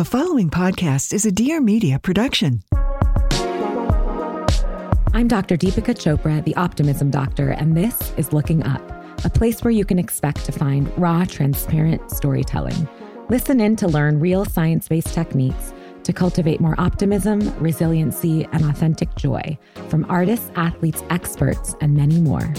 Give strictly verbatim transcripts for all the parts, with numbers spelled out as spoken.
The following podcast is a Dear Media production. I'm Doctor Deepika Chopra, the Optimism Doctor, and this is Looking Up, a place where you can expect to find raw, transparent storytelling. Listen in to learn real science-based techniques to cultivate more optimism, resiliency, and authentic joy from artists, athletes, experts, and many more.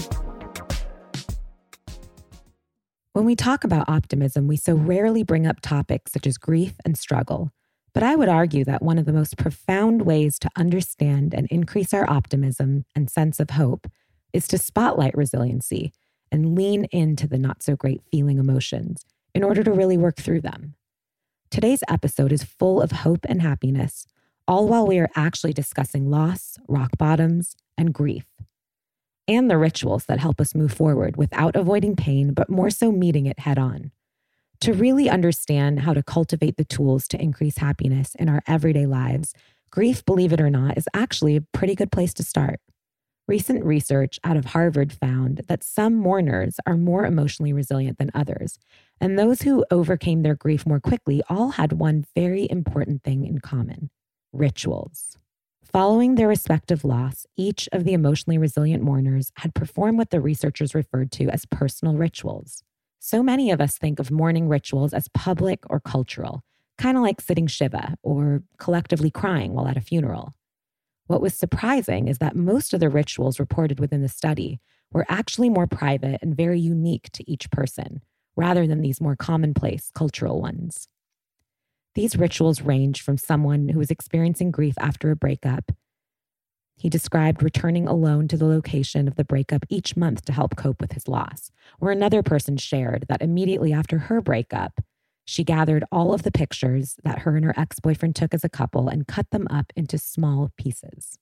When we talk about optimism, we so rarely bring up topics such as grief and struggle. But I would argue that one of the most profound ways to understand and increase our optimism and sense of hope is to spotlight resiliency and lean into the not-so-great feeling emotions in order to really work through them. Today's episode is full of hope and happiness, all while we are actually discussing loss, rock bottoms, and grief, and the rituals that help us move forward without avoiding pain, but more so meeting it head on. To really understand how to cultivate the tools to increase happiness in our everyday lives, grief, believe it or not, is actually a pretty good place to start. Recent research out of Harvard found that some mourners are more emotionally resilient than others, and those who overcame their grief more quickly all had one very important thing in common: rituals. Following their respective loss, each of the emotionally resilient mourners had performed what the researchers referred to as personal rituals. So many of us think of mourning rituals as public or cultural, kind of like sitting Shiva or collectively crying while at a funeral. What was surprising is that most of the rituals reported within the study were actually more private and very unique to each person, rather than these more commonplace cultural ones. These rituals range from someone who was experiencing grief after a breakup. He described returning alone to the location of the breakup each month to help cope with his loss. Or another person shared that immediately after her breakup, she gathered all of the pictures that her and her ex-boyfriend took as a couple and cut them up into small pieces.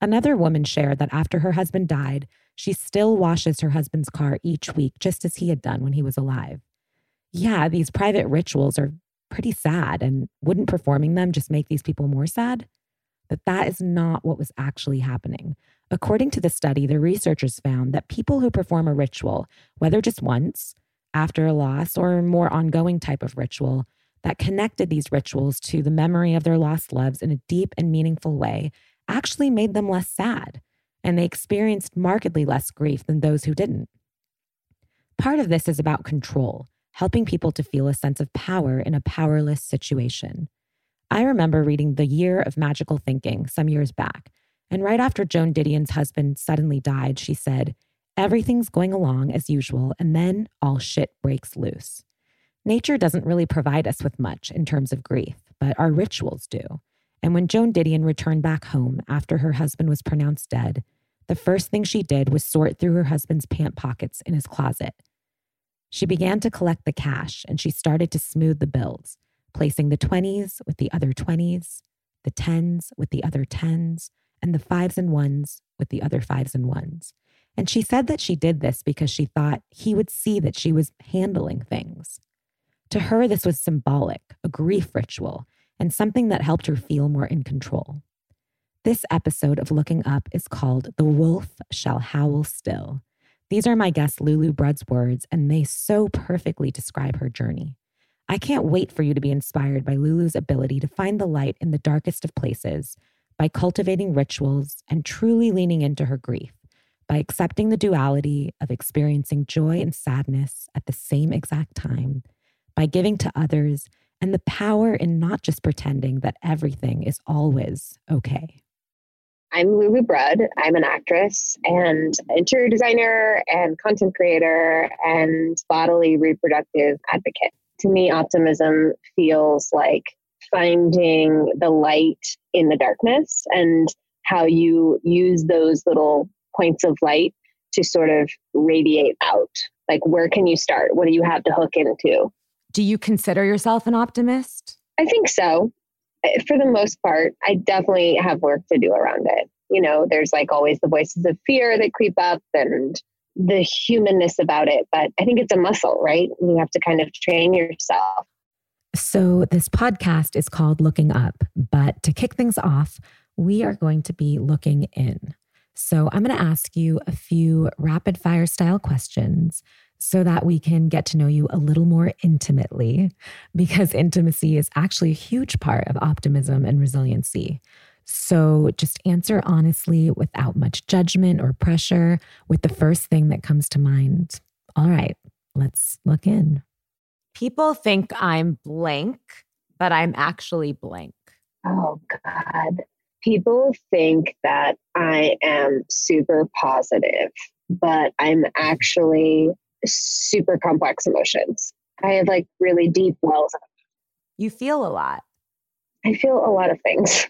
Another woman shared that after her husband died, she still washes her husband's car each week, just as he had done when he was alive. Yeah, these private rituals are pretty sad, and wouldn't performing them just make these people more sad? But that is not what was actually happening. According to the study, the researchers found that people who perform a ritual, whether just once, after a loss, or a more ongoing type of ritual, that connected these rituals to the memory of their lost loves in a deep and meaningful way, actually made them less sad, and they experienced markedly less grief than those who didn't. Part of this is about control, helping people to feel a sense of power in a powerless situation. I remember reading The Year of Magical Thinking some years back, and right after Joan Didion's husband suddenly died, she said, "Everything's going along as usual, and then all shit breaks loose." Nature doesn't really provide us with much in terms of grief, but our rituals do. And when Joan Didion returned back home after her husband was pronounced dead, the first thing she did was sort through her husband's pant pockets in his closet. She began to collect the cash, and she started to smooth the bills, placing the twenties with the other twenties, the tens with the other tens, and the fives and ones with the other fives and ones. And she said that she did this because she thought he would see that she was handling things. To her, this was symbolic, a grief ritual, and something that helped her feel more in control. This episode of Looking Up is called "The Wolf Shall Howl Still." These are my guest Lulu Brud's words, and they so perfectly describe her journey. I can't wait for you to be inspired by Lulu's ability to find the light in the darkest of places by cultivating rituals and truly leaning into her grief, by accepting the duality of experiencing joy and sadness at the same exact time, by giving to others, and the power in not just pretending that everything is always okay. I'm Lulu Brud. I'm an actress and interior designer and content creator and bodily reproductive advocate. To me, optimism feels like finding the light in the darkness and how you use those little points of light to sort of radiate out. Like, where can you start? What do you have to hook into? Do you consider yourself an optimist? I think so. For the most part, I definitely have work to do around it. You know, there's like always the voices of fear that creep up and the humanness about it. But I think it's a muscle, right? You have to kind of train yourself. So this podcast is called Looking Up. But to kick things off, we are going to be looking in. So I'm going to ask you a few rapid fire style questions so that we can get to know you a little more intimately, because intimacy is actually a huge part of optimism and resiliency. So just answer honestly without much judgment or pressure with the first thing that comes to mind. All right, let's look in. People think I'm blank, but I'm actually blank. Oh, God. People think that I am super positive, but I'm actually super complex emotions. I have like really deep wells. You feel a lot. I feel a lot of things.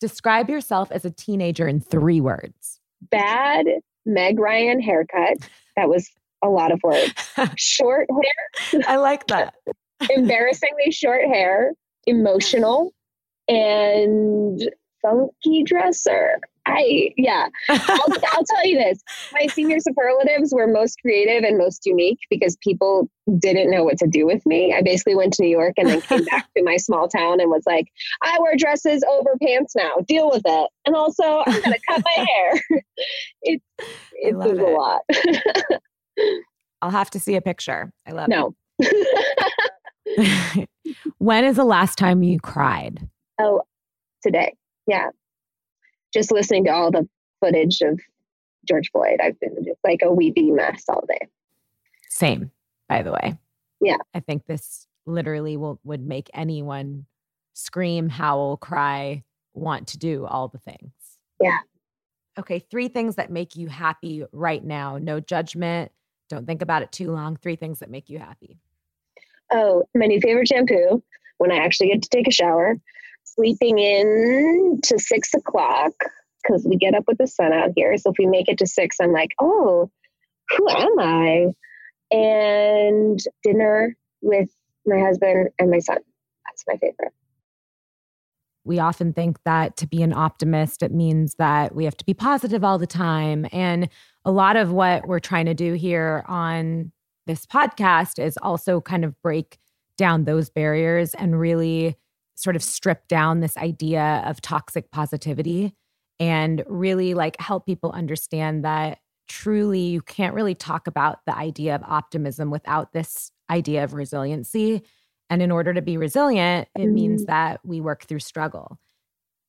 Describe yourself as a teenager in three words. Bad Meg Ryan haircut. That was a lot of words. Short hair. I like that. Embarrassingly short hair. Emotional. And funky dresser. I, yeah, I'll, I'll tell you this. My senior superlatives were most creative and most unique because people didn't know what to do with me. I basically went to New York and then came back to my small town and was like, I wear dresses over pants now. Deal with it. And also, I'm going to cut my hair. It, it was it. a lot. I'll have to see a picture. I love no. it. No. When is the last time you cried? Oh, today. Yeah. Just listening to all the footage of George Floyd, I've been just like a weepy mess all day. Same, by the way. Yeah. I think this literally will would make anyone scream, howl, cry, want to do all the things. Yeah. Okay, three things that make you happy right now. No judgment. Don't think about it too long. Three things that make you happy. Oh, my new favorite shampoo, when I actually get to take a shower. Sleeping in to six o'clock because we get up with the sun out here. So if we make it to six, I'm like, oh, who am I? And dinner with my husband and my son. That's my favorite. We often think that to be an optimist, it means that we have to be positive all the time. And a lot of what we're trying to do here on this podcast is also kind of break down those barriers and really sort of strip down this idea of toxic positivity and really like help people understand that truly you can't really talk about the idea of optimism without this idea of resiliency. And in order to be resilient, it means that we work through struggle.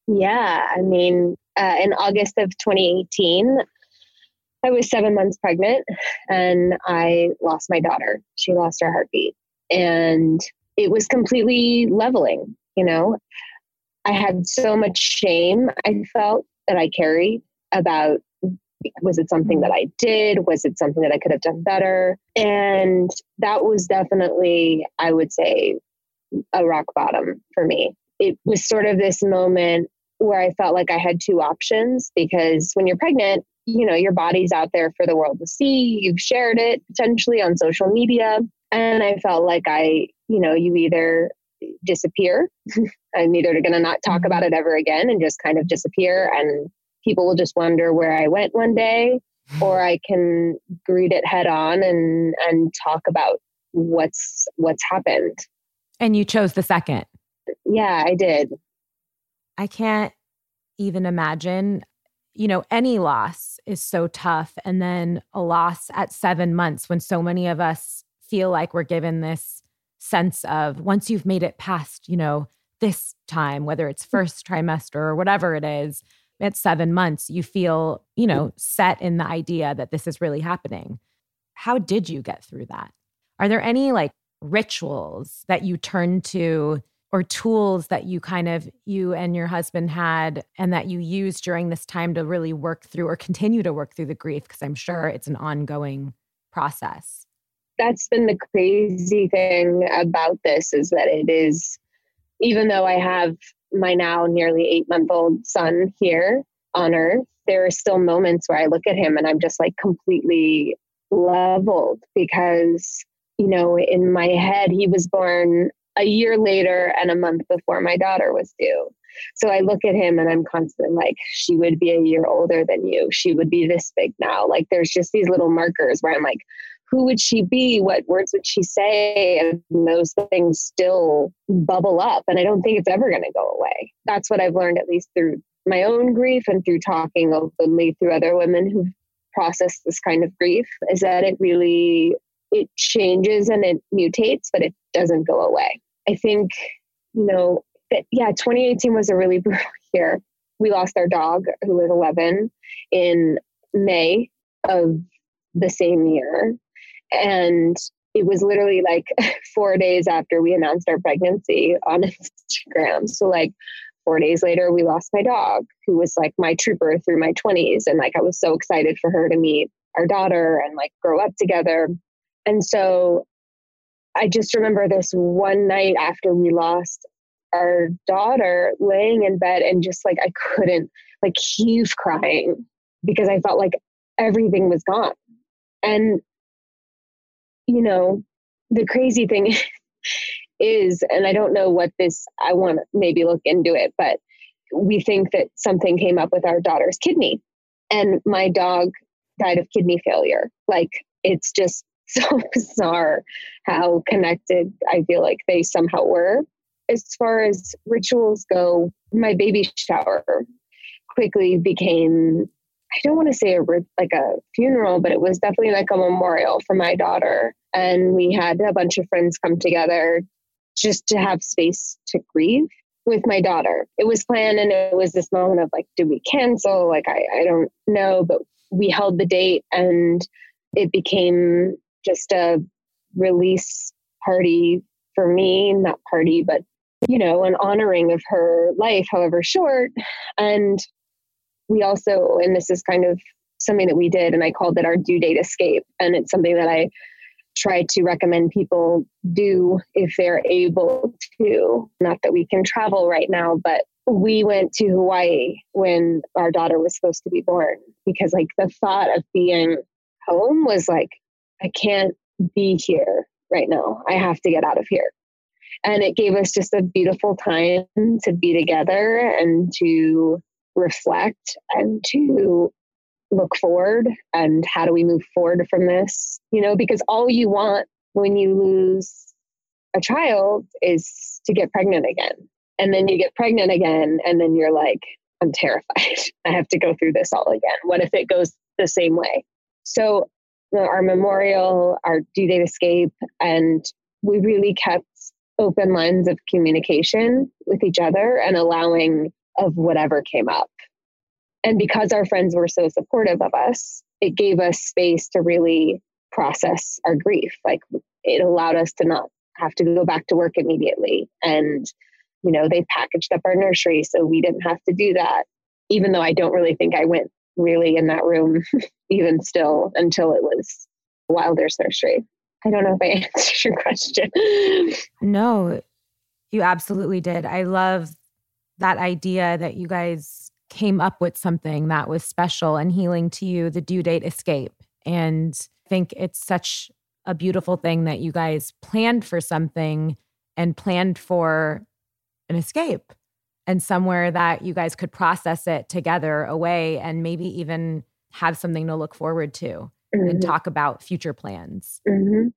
Yeah. I mean, uh, in August of twenty eighteen, I was seven months pregnant and I lost my daughter. She lost her heartbeat. And it was completely leveling. You know, I had so much shame I felt that I carried about, was it something that I did? Was it something that I could have done better? And that was definitely, I would say, a rock bottom for me. It was sort of this moment where I felt like I had two options, because when you're pregnant, you know, your body's out there for the world to see. You've shared it potentially on social media. And I felt like I, you know, you either disappear. I'm either going to not talk about it ever again and just kind of disappear and people will just wonder where I went one day, or I can greet it head on and, and talk about what's, what's happened. And you chose the second. Yeah, I did. I can't even imagine, you know, any loss is so tough. And then a loss at seven months when so many of us feel like we're given this sense of once you've made it past, you know, this time, whether it's first trimester or whatever it is, at seven months, you feel, you know, set in the idea that this is really happening. How did you get through that? Are there any like rituals that you turn to or tools that you kind of, you and your husband had and that you used during this time to really work through or continue to work through the grief? Because I'm sure it's an ongoing process. That's been the crazy thing about this, is that it is, even though I have my now nearly eight month old son here on earth, there are still moments where I look at him and I'm just like completely leveled, because, you know, in my head, he was born a year later and a month before my daughter was due. So I look at him and I'm constantly like, she would be a year older than you. She would be this big now. Like there's just these little markers where I'm like, who would she be? What words would she say? And those things still bubble up. And I don't think it's ever going to go away. That's what I've learned, at least through my own grief and through talking openly through other women who've process this kind of grief is that it really, it changes and it mutates, but it doesn't go away. I think, you know, that, yeah, twenty eighteen was a really brutal year. We lost our dog, who was eleven, in May of the same year. And it was literally like four days after we announced our pregnancy on Instagram. So like four days later, we lost my dog, who was like my trooper through my twenties. And like, I was so excited for her to meet our daughter and like grow up together. And so I just remember this one night after we lost our daughter, laying in bed and just like, I couldn't like heave crying because I felt like everything was gone. And, you know, the crazy thing is, and I don't know what this, I want to maybe look into it, but we think that something came up with our daughter's kidney, and my dog died of kidney failure. Like, it's just so bizarre how connected I feel like they somehow were. As far as rituals go, my baby shower quickly became, I don't want to say a like a funeral, but it was definitely like a memorial for my daughter. And we had a bunch of friends come together just to have space to grieve with my daughter. It was planned, and it was this moment of like, did we cancel? Like, I, I don't know, but we held the date, and it became just a release party for me, not party, but, you know, an honoring of her life, however short. And we also, and this is kind of something that we did, and I called it our due date escape. And it's something that I try to recommend people do if they're able to. Not that we can travel right now, but we went to Hawaii when our daughter was supposed to be born, because like the thought of being home was like, I can't be here right now. I have to get out of here. And it gave us just a beautiful time to be together and to reflect and to look forward and how do we move forward from this, you know, because all you want when you lose a child is to get pregnant again. And then you get pregnant again, and then you're like, I'm terrified. I have to go through this all again. What if it goes the same way? So you know, our memorial, our due date escape, and we really kept open lines of communication with each other and allowing of whatever came up. And because our friends were so supportive of us, it gave us space to really process our grief. Like, it allowed us to not have to go back to work immediately. And, you know, they packaged up our nursery, so we didn't have to do that, even though I don't really think I went really in that room, even still, until it was Wilder's nursery. I don't know if I answered your question. No, you absolutely did. I love that idea that you guys came up with something that was special and healing to you, the due date escape. And I think it's such a beautiful thing that you guys planned for something and planned for an escape and somewhere that you guys could process it together away and maybe even have something to look forward to mm-hmm. and talk about future plans. Mm-hmm.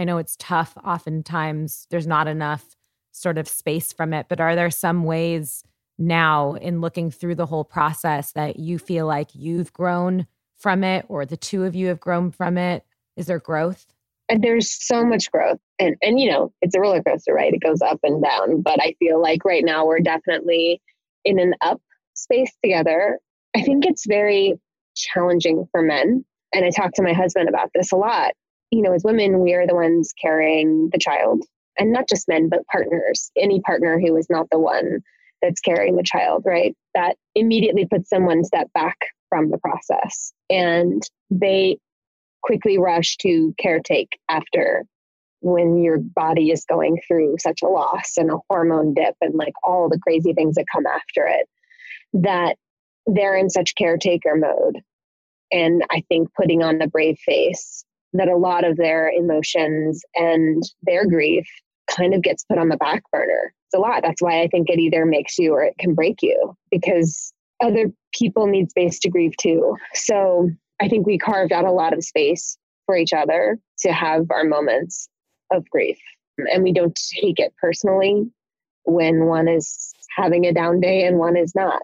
I know it's tough. Oftentimes there's not enough sort of space from it, but are there some ways now in looking through the whole process that you feel like you've grown from it, or the two of you have grown from it? Is there growth? And there's so much growth. And, and you know, it's a roller coaster, right? It goes up and down. But I feel like right now we're definitely in an up space together. I think it's very challenging for men. And I talk to my husband about this a lot. You know, as women, we are the ones carrying the child. And not just men, but partners, any partner who is not the one that's carrying the child, right? That immediately puts them one step back from the process. And they quickly rush to caretake after, when your body is going through such a loss and a hormone dip and like all the crazy things that come after it, that they're in such caretaker mode. And I think putting on a brave face, that a lot of their emotions and their grief kind of gets put on the back burner. It's a lot. That's why I think it either makes you or it can break you, because other people need space to grieve too. So I think we carved out a lot of space for each other to have our moments of grief. And we don't take it personally when one is having a down day and one is not.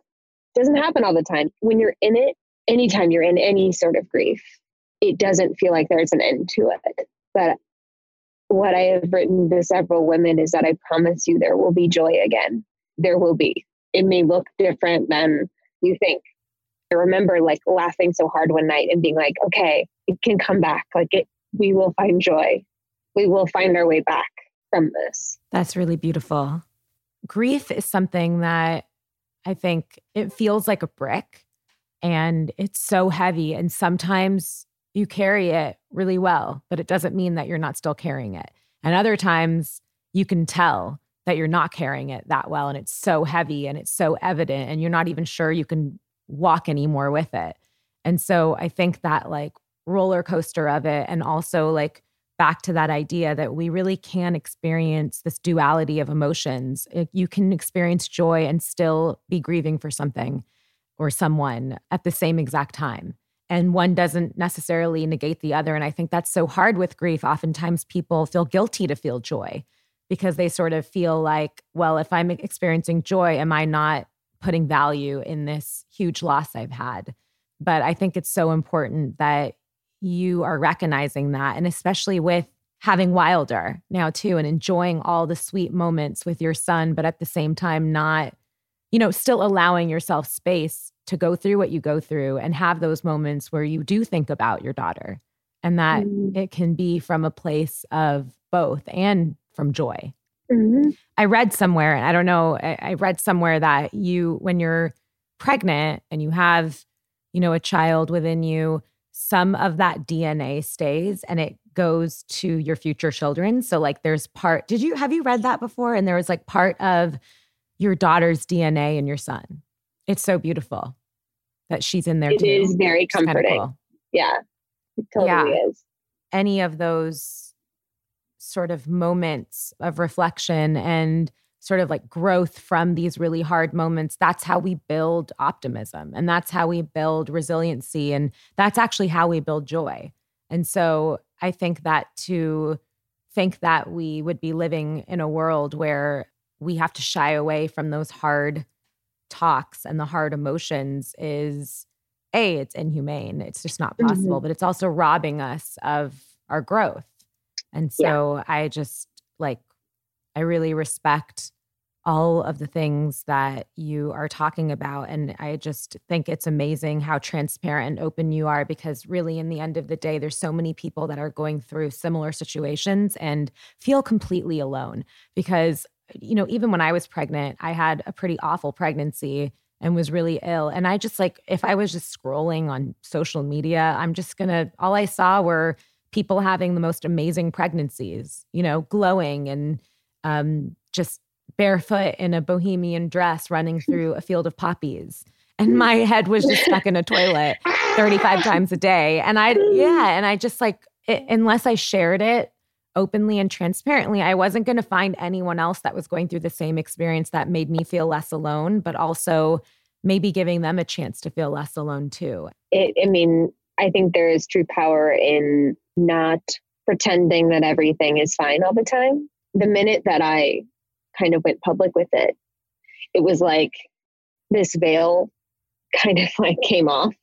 It doesn't happen all the time. When you're in it, anytime you're in any sort of grief, it doesn't feel like there's an end to it. But what I have written to several women is that I promise you there will be joy again. There will be. It may look different than you think. I remember like laughing so hard one night and being like, okay, it can come back. Like it, we will find joy. We will find our way back from this. That's really beautiful. Grief is something that I think it feels like a brick and it's so heavy. And sometimes you carry it really well, but it doesn't mean that you're not still carrying it. And other times you can tell that you're not carrying it that well. And it's so heavy and it's so evident and you're not even sure you can walk anymore with it. And so I think that like roller coaster of it, and also like back to that idea that we really can experience this duality of emotions. You can experience joy and still be grieving for something or someone at the same exact time. And one doesn't necessarily negate the other. And I think that's so hard with grief. Oftentimes people feel guilty to feel joy because they sort of feel like, well, if I'm experiencing joy, am I not putting value in this huge loss I've had? But I think it's so important that you are recognizing that. And especially with having Wilder now too, and enjoying all the sweet moments with your son, but at the same time, not, you know, still allowing yourself space to go through what you go through and have those moments where you do think about your daughter, and that mm-hmm. it can be from a place of both and from joy. Mm-hmm. I read somewhere, and I don't know, I, I read somewhere that you, when you're pregnant and you have, you know, a child within you, some of that D N A stays and it goes to your future children. So like there's part, did you, have you read that before? And there was like part of your daughter's D N A in your son. It's so beautiful that she's in there too. It is very comforting. Cool. Yeah, it totally yeah. is. Any of those sort of moments of reflection and sort of like growth from these really hard moments, that's how we build optimism and that's how we build resiliency. And that's actually how we build joy. And so I think that to think that we would be living in a world where we have to shy away from those hard talks and the hard emotions is, A, it's inhumane. It's just not possible, mm-hmm. but it's also robbing us of our growth. And so yeah. I just like, I really respect all of the things that you are talking about. And I just think it's amazing how transparent and open you are, because really in the end of the day, there's so many people that are going through similar situations and feel completely alone. Because you know, even when I was pregnant, I had a pretty awful pregnancy and was really ill. And I just like, if I was just scrolling on social media, I'm just going to, all I saw were people having the most amazing pregnancies, you know, glowing and um, just barefoot in a bohemian dress running through a field of poppies. And my head was just stuck in a toilet thirty-five times a day. And I, yeah, and I just like, it, unless I shared it openly and transparently, I wasn't going to find anyone else that was going through the same experience that made me feel less alone, but also maybe giving them a chance to feel less alone too. It, I mean, I think there is true power in not pretending that everything is fine all the time. The minute that I kind of went public with it, it was like this veil kind of like came off.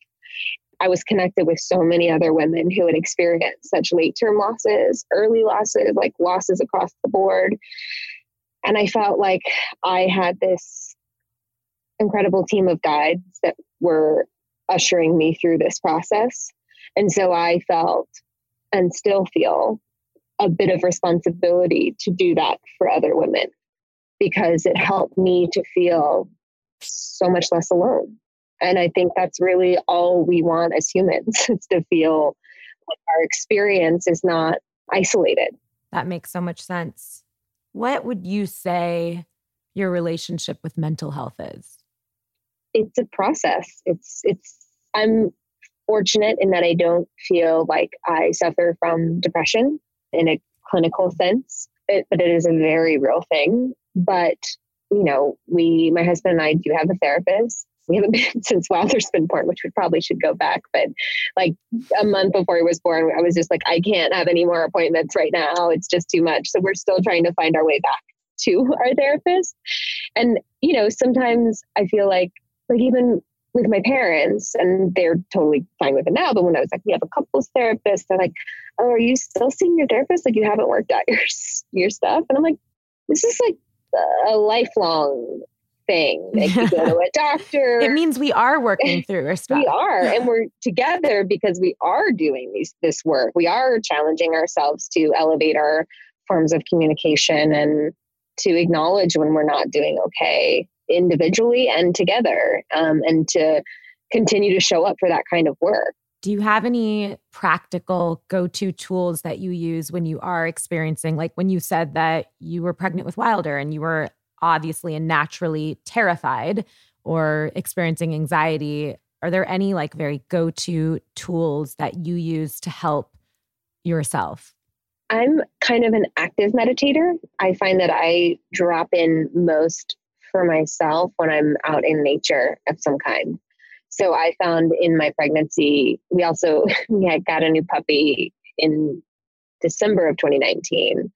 I was connected with so many other women who had experienced such late-term losses, early losses, like losses across the board. And I felt like I had this incredible team of guides that were ushering me through this process. And so I felt and still feel a bit of responsibility to do that for other women, because it helped me to feel so much less alone. And I think that's really all we want as humans, is to feel like our experience is not isolated. That makes so much sense. What would you say your relationship with mental health is? It's a process. It's, it's, I'm fortunate in that I don't feel like I suffer from depression in a clinical sense, it, but it is a very real thing. But, you know, we, my husband and I do have a therapist. We haven't been since Wilder's been born, which we probably should go back. But like a month before he was born, I was just like, I can't have any more appointments right now. It's just too much. So we're still trying to find our way back to our therapist. And, you know, sometimes I feel like, like even with my parents, and they're totally fine with it now. But when I was like, we have a couples therapist, they're like, oh, are you still seeing your therapist? Like, you haven't worked out your, your stuff. And I'm like, this is like a lifelong thing. Like, you go to a doctor. It means we are working through our stuff. We are. And we're together because we are doing these, this work. We are challenging ourselves to elevate our forms of communication and to acknowledge when we're not doing okay individually and together, um, and to continue to show up for that kind of work. Do you have any practical go-to tools that you use when you are experiencing, like when you said that you were pregnant with Wilder and you were obviously and naturally terrified or experiencing anxiety? Are there any like very go-to tools that you use to help yourself? I'm kind of an active meditator. I find that I drop in most for myself when I'm out in nature of some kind. So I found in my pregnancy, we also we had got a new puppy in December of twenty nineteen.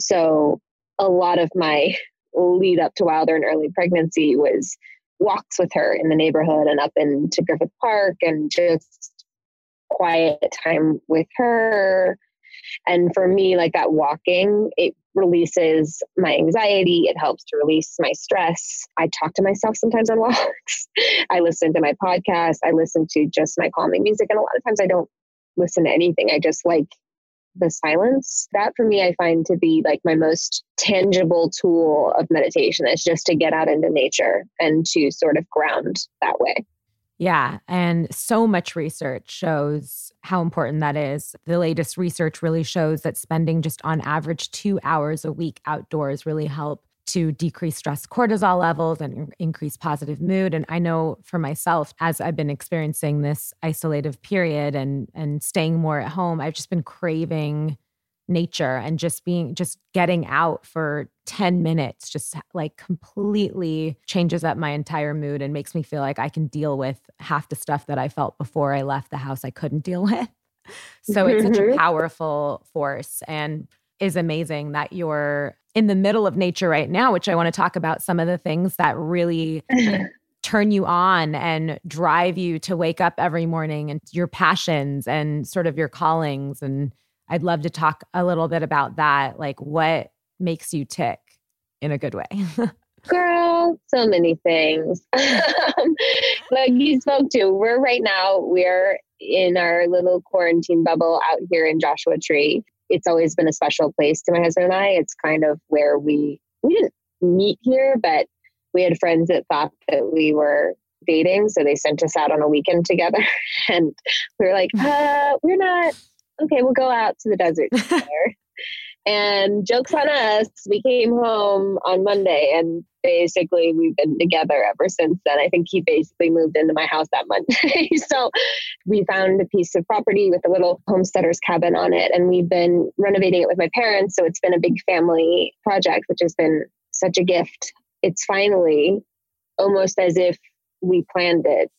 So a lot of my lead up to Wilder and early pregnancy was walks with her in the neighborhood and up into Griffith Park and just quiet time with her. And for me, like that walking, it releases my anxiety. It helps to release my stress. I talk to myself sometimes on walks. I listen to my podcast. I listen to just my calming music. And a lot of times I don't listen to anything. I just like the silence. That for me, I find to be like my most tangible tool of meditation, is just to get out into nature and to sort of ground that way. Yeah. And so much research shows how important that is. The latest research really shows that spending just on average two hours a week outdoors really help to decrease stress cortisol levels and increase positive mood. And I know for myself, as I've been experiencing this isolative period and, and staying more at home, I've just been craving nature and just being, just getting out for ten minutes just like completely changes up my entire mood and makes me feel like I can deal with half the stuff that I felt before I left the house I couldn't deal with. So it's such a powerful force, and is amazing that you're in the middle of nature right now, which I want to talk about some of the things that really turn you on and drive you to wake up every morning, and your passions and sort of your callings. And I'd love to talk a little bit about that. Like, what makes you tick in a good way? Girl, so many things. Like you spoke to, we're right now, we're in our little quarantine bubble out here in Joshua Tree. It's always been a special place to my husband and I. It's kind of where we, we didn't meet here, but we had friends that thought that we were dating. So they sent us out on a weekend together. And we were like, uh, we're not... okay, we'll go out to the desert together. And jokes on us, we came home on Monday, and basically we've been together ever since then. I think he basically moved into my house that Monday. So we found a piece of property with a little homesteader's cabin on it, and we've been renovating it with my parents. So it's been a big family project, which has been such a gift. It's finally almost as if we planned it.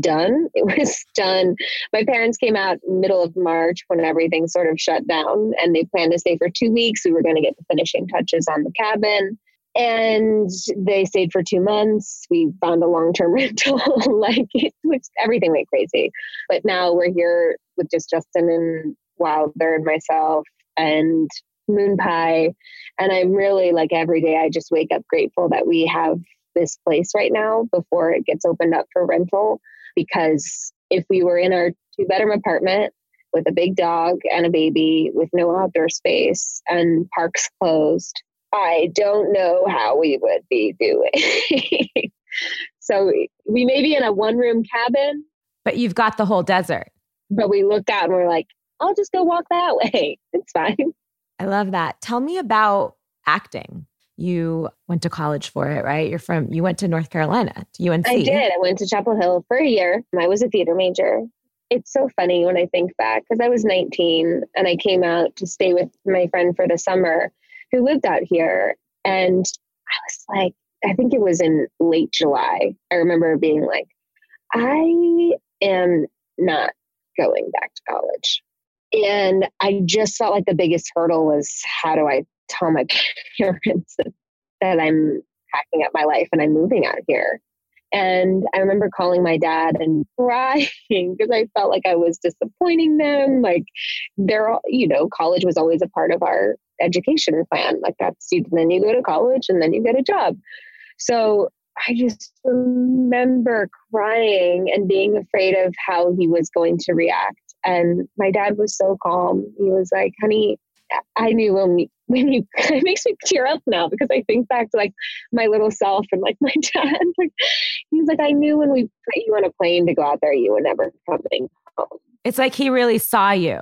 Done. It was done. My parents came out middle of March when everything sort of shut down, and they planned to stay for two weeks. We were going to get the finishing touches on the cabin, and they stayed for two months. We found a long-term rental. Like it was, everything went crazy. But now we're here with just Justin and Wilder and myself and Moon Pie, and I'm really like every day I just wake up grateful that we have this place right now before it gets opened up for rental. Because if we were in our two-bedroom apartment with a big dog and a baby with no outdoor space and parks closed, I don't know how we would be doing. So we may be in a one-room cabin. But you've got the whole desert. But we looked out and we're like, I'll just go walk that way. It's fine. I love that. Tell me about acting. You went to college for it, right? You're from, you went to North Carolina, to U N C. I did. I went to Chapel Hill for a year. I was a theater major. It's so funny when I think back, because I was nineteen and I came out to stay with my friend for the summer who lived out here. And I was like, I think it was in late July. I remember being like, I am not going back to college. And I just felt like the biggest hurdle was, how do I tell my parents that I'm packing up my life and I'm moving out here? And I remember calling my dad and crying because I felt like I was disappointing them. Like, they're all, you know, college was always a part of our education plan. Like, that's, you, then you go to college and then you get a job. So I just remember crying and being afraid of how he was going to react. And my dad was so calm. He was like, honey, I knew when we, when you, it makes me tear up now because I think back to like my little self and like my dad, like he was like, I knew when we put you on a plane to go out there, you were never coming home. It's like he really saw you.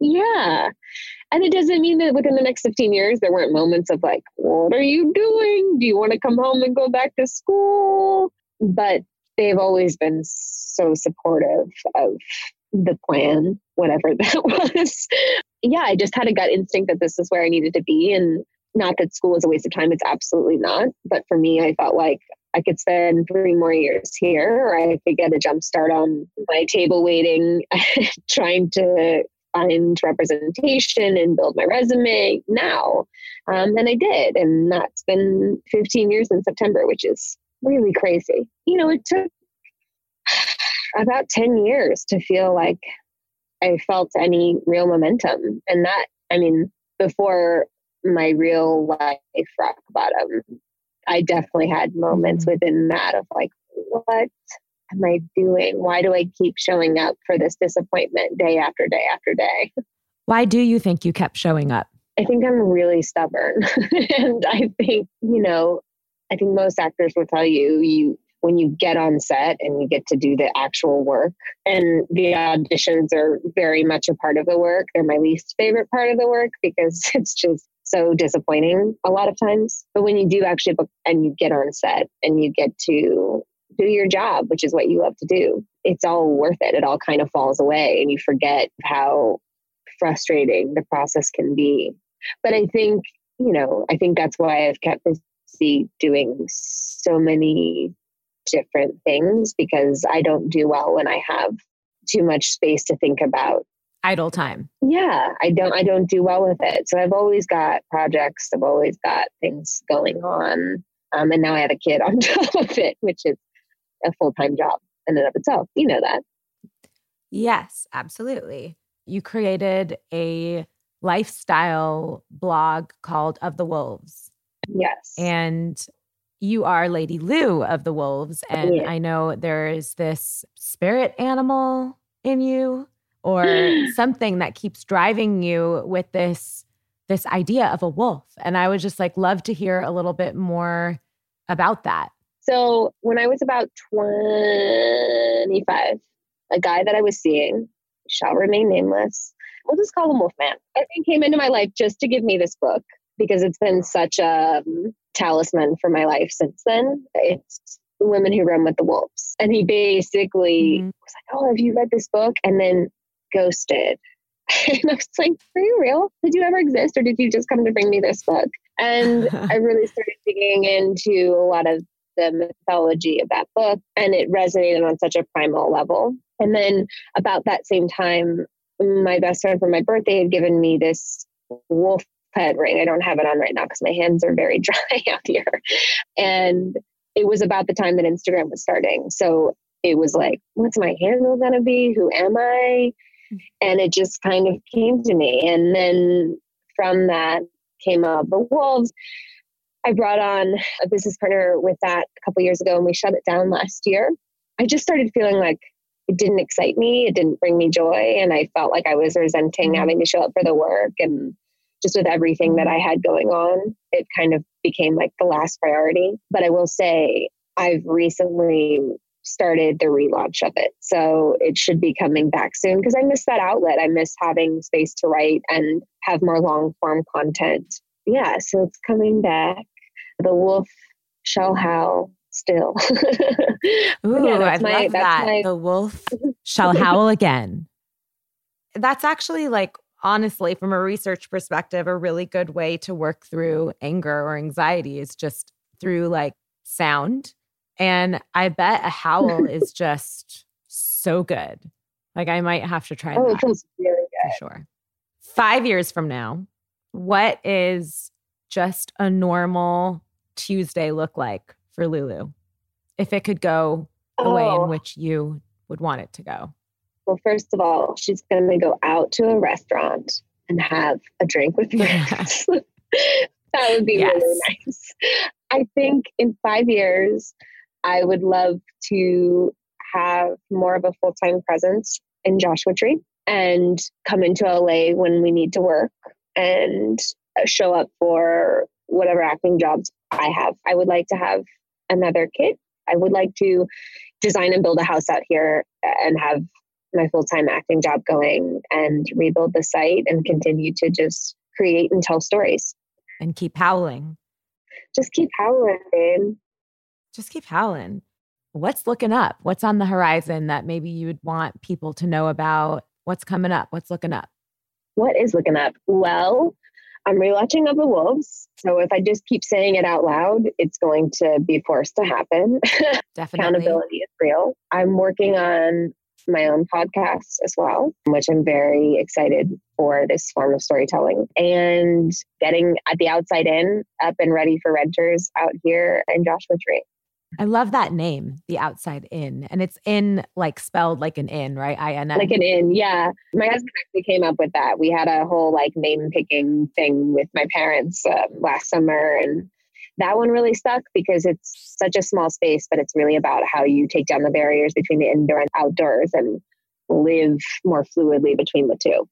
Yeah. And it doesn't mean that within the next fifteen years, there weren't moments of like, what are you doing? Do you want to come home and go back to school? But they've always been so supportive of the plan, whatever that was. Yeah, I just had a gut instinct that this is where I needed to be. And not that school was a waste of time. It's absolutely not. But for me, I felt like I could spend three more years here, or I could get a jump start on my table waiting, trying to find representation and build my resume now. Um, and I did. And that's been fifteen years in September, which is really crazy. You know, it took about ten years to feel like I felt any real momentum. And that, I mean, before my real life rock bottom, I definitely had moments mm-hmm. within that of like, what am I doing? Why do I keep showing up for this disappointment day after day after day? Why do you think you kept showing up? I think I'm really stubborn. And I think, you know, I think most actors will tell you, you, when you get on set and you get to do the actual work, and the auditions are very much a part of the work. They're my least favorite part of the work because it's just so disappointing a lot of times. But when you do actually book and you get on set and you get to do your job, which is what you love to do, it's all worth it. It all kind of falls away and you forget how frustrating the process can be. But I think, you know, I think that's why I've kept busy doing so many different things, because I don't do well when I have too much space to think about idle time. Yeah, I don't, I don't do well with it. So I've always got projects. I've always got things going on. Um, and now I have a kid on top of it, which is a full-time job in and of itself. You know that. Yes, absolutely. You created a lifestyle blog called Of the Wolves. Yes. And you are Lady Lou of the Wolves, and yeah. I know there is this spirit animal in you or something that keeps driving you with this, this idea of a wolf. And I would just like love to hear a little bit more about that. So when I was about twenty-five, a guy that I was seeing, shall remain nameless, we'll just call him Wolfman, I think came into my life just to give me this book, because it's been such a um, talisman for my life since then. It's Women Who Run with the Wolves. And he basically mm-hmm. was like, oh, have you read this book? And then ghosted. And I was like, are you real? Did you ever exist? Or did you just come to bring me this book? And I really started digging into a lot of the mythology of that book. And it resonated on such a primal level. And then about that same time, my best friend for my birthday had given me this wolf pet ring. I don't have it on right now because my hands are very dry out here. And it was about the time that Instagram was starting. So it was like, what's my handle going to be? Who am I? And it just kind of came to me. And then from that came up the Wolves. I brought on a business partner with that a couple years ago, and we shut it down last year. I just started feeling like it didn't excite me. It didn't bring me joy. And I felt like I was resenting having to show up for the work, and just with everything that I had going on, it kind of became like the last priority. But I will say I've recently started the relaunch of it. So it should be coming back soon because I miss that outlet. I miss having space to write and have more long form content. Yeah, so it's coming back. The wolf shall howl still. Ooh, yeah, I my, love that. My... The wolf shall howl again. That's actually like, honestly, from a research perspective, a really good way to work through anger or anxiety is just through like sound. And I bet a howl is just so good. Like I might have to try oh, that. Oh, it feels really good. For sure. Five years from now, what is just a normal Tuesday look like for Lulu? if it could go the oh. way in which you would want it to go? Well, first of all, she's going to go out to a restaurant and have a drink with friends. That would be yes. really nice. I think in five years, I would love to have more of a full-time presence in Joshua Tree and come into L A when we need to work and show up for whatever acting jobs I have. I would like to have another kid. I would like to design and build a house out here and have my full-time acting job going and rebuild the site and continue to just create and tell stories. And keep howling. Just keep howling, babe. Just keep howling. What's looking up? What's on the horizon that maybe you would want people to know about? What's coming up? What's looking up? What is looking up? Well, I'm rewatching Of the Wolves. So if I just keep saying it out loud, it's going to be forced to happen. Definitely. Accountability is real. I'm working on my own podcast as well, which I'm very excited for, this form of storytelling, and getting at The Outside Inn up and ready for renters out here in Joshua Tree. I love that name, The Outside Inn. And it's in like spelled like an inn, right? I N N. Like an inn, yeah. My husband actually came up with that. We had a whole like name-picking thing with my parents uh, last summer. And that one really stuck because it's such a small space, but it's really about how you take down the barriers between the indoor and outdoors and live more fluidly between the two.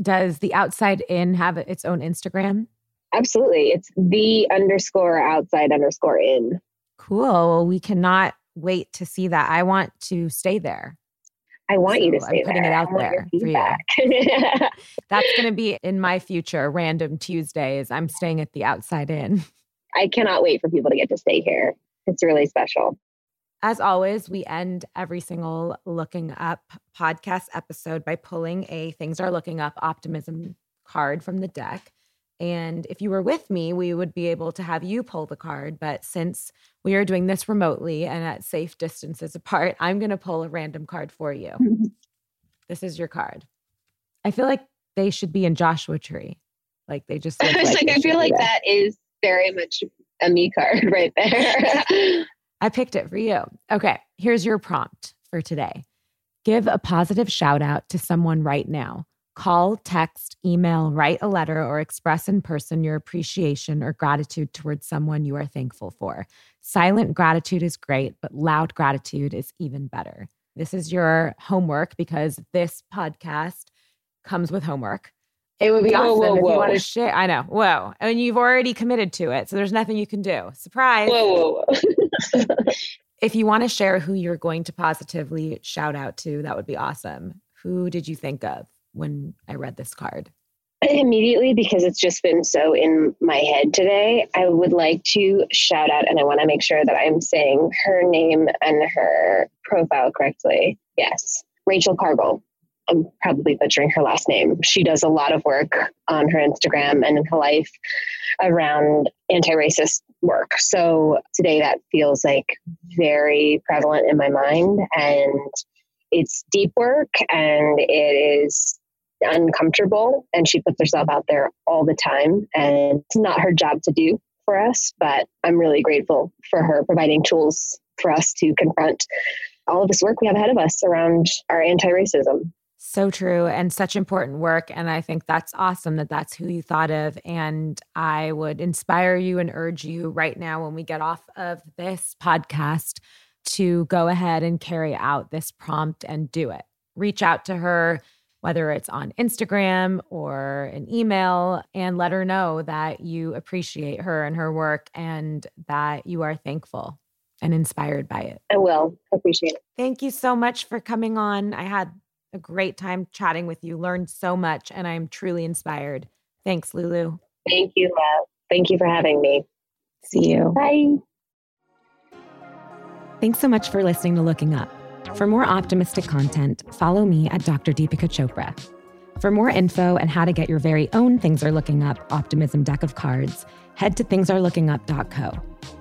Does The Outside Inn have its own Instagram? Absolutely. It's the underscore outside underscore inn. Cool. We cannot wait to see that. I want to stay there. I want so you to stay I'm putting there. It out there for you. That's going to be in my future random Tuesdays. I'm staying at The Outside Inn. I cannot wait for people to get to stay here. It's really special. As always, we end every single Looking Up podcast episode by pulling a Things Are Looking Up optimism card from the deck. And if you were with me, we would be able to have you pull the card. But since we are doing this remotely and at safe distances apart, I'm going to pull a random card for you. This is your card. I feel like they should be in Joshua Tree. Like they just. I was like, like I feel like that is very much a me card right there. I picked it for you. Okay, here's your prompt for today. Give a positive shout out to someone right now. Call, text, email, write a letter, or express in person your appreciation or gratitude towards someone you are thankful for. Silent gratitude is great, but loud gratitude is even better. This is your homework because this podcast comes with homework. It would be whoa, awesome whoa, if whoa. you want to share. I know. Whoa. I mean, you've already committed to it, so there's nothing you can do. Surprise. Whoa, whoa, whoa. If you want to share who you're going to positively shout out to, that would be awesome. Who did you think of when I read this card? Immediately, because it's just been so in my head today, I would like to shout out, and I want to make sure that I'm saying her name and her profile correctly. Yes. Rachel Cargle. I'm probably butchering her last name. She does a lot of work on her Instagram and in her life around anti-racist work. So today that feels like very prevalent in my mind, and it's deep work and it is uncomfortable, and she puts herself out there all the time, and it's not her job to do for us, but I'm really grateful for her providing tools for us to confront all of this work we have ahead of us around our anti-racism. So true, and such important work. And I think that's awesome that that's who you thought of. And I would inspire you and urge you right now when we get off of this podcast to go ahead and carry out this prompt and do it. Reach out to her, whether it's on Instagram or an email, and let her know that you appreciate her and her work and that you are thankful and inspired by it. I will. I appreciate it. Thank you so much for coming on. I had a great time chatting with you, learned so much, and I'm truly inspired. Thanks, Lulu. Thank you, love. Thank you for having me. See you. Bye. Thanks so much for listening to Looking Up. For more optimistic content, follow me at Doctor Deepika Chopra. For more info and how to get your very own Things Are Looking Up optimism deck of cards, head to things are looking up dot co.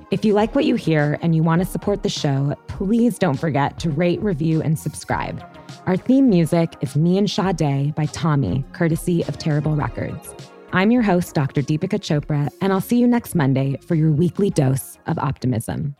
If you like what you hear and you want to support the show, please don't forget to rate, review, and subscribe. Our theme music is Me and Sade by Tommy, courtesy of Terrible Records. I'm your host, Doctor Deepika Chopra, and I'll see you next Monday for your weekly dose of optimism.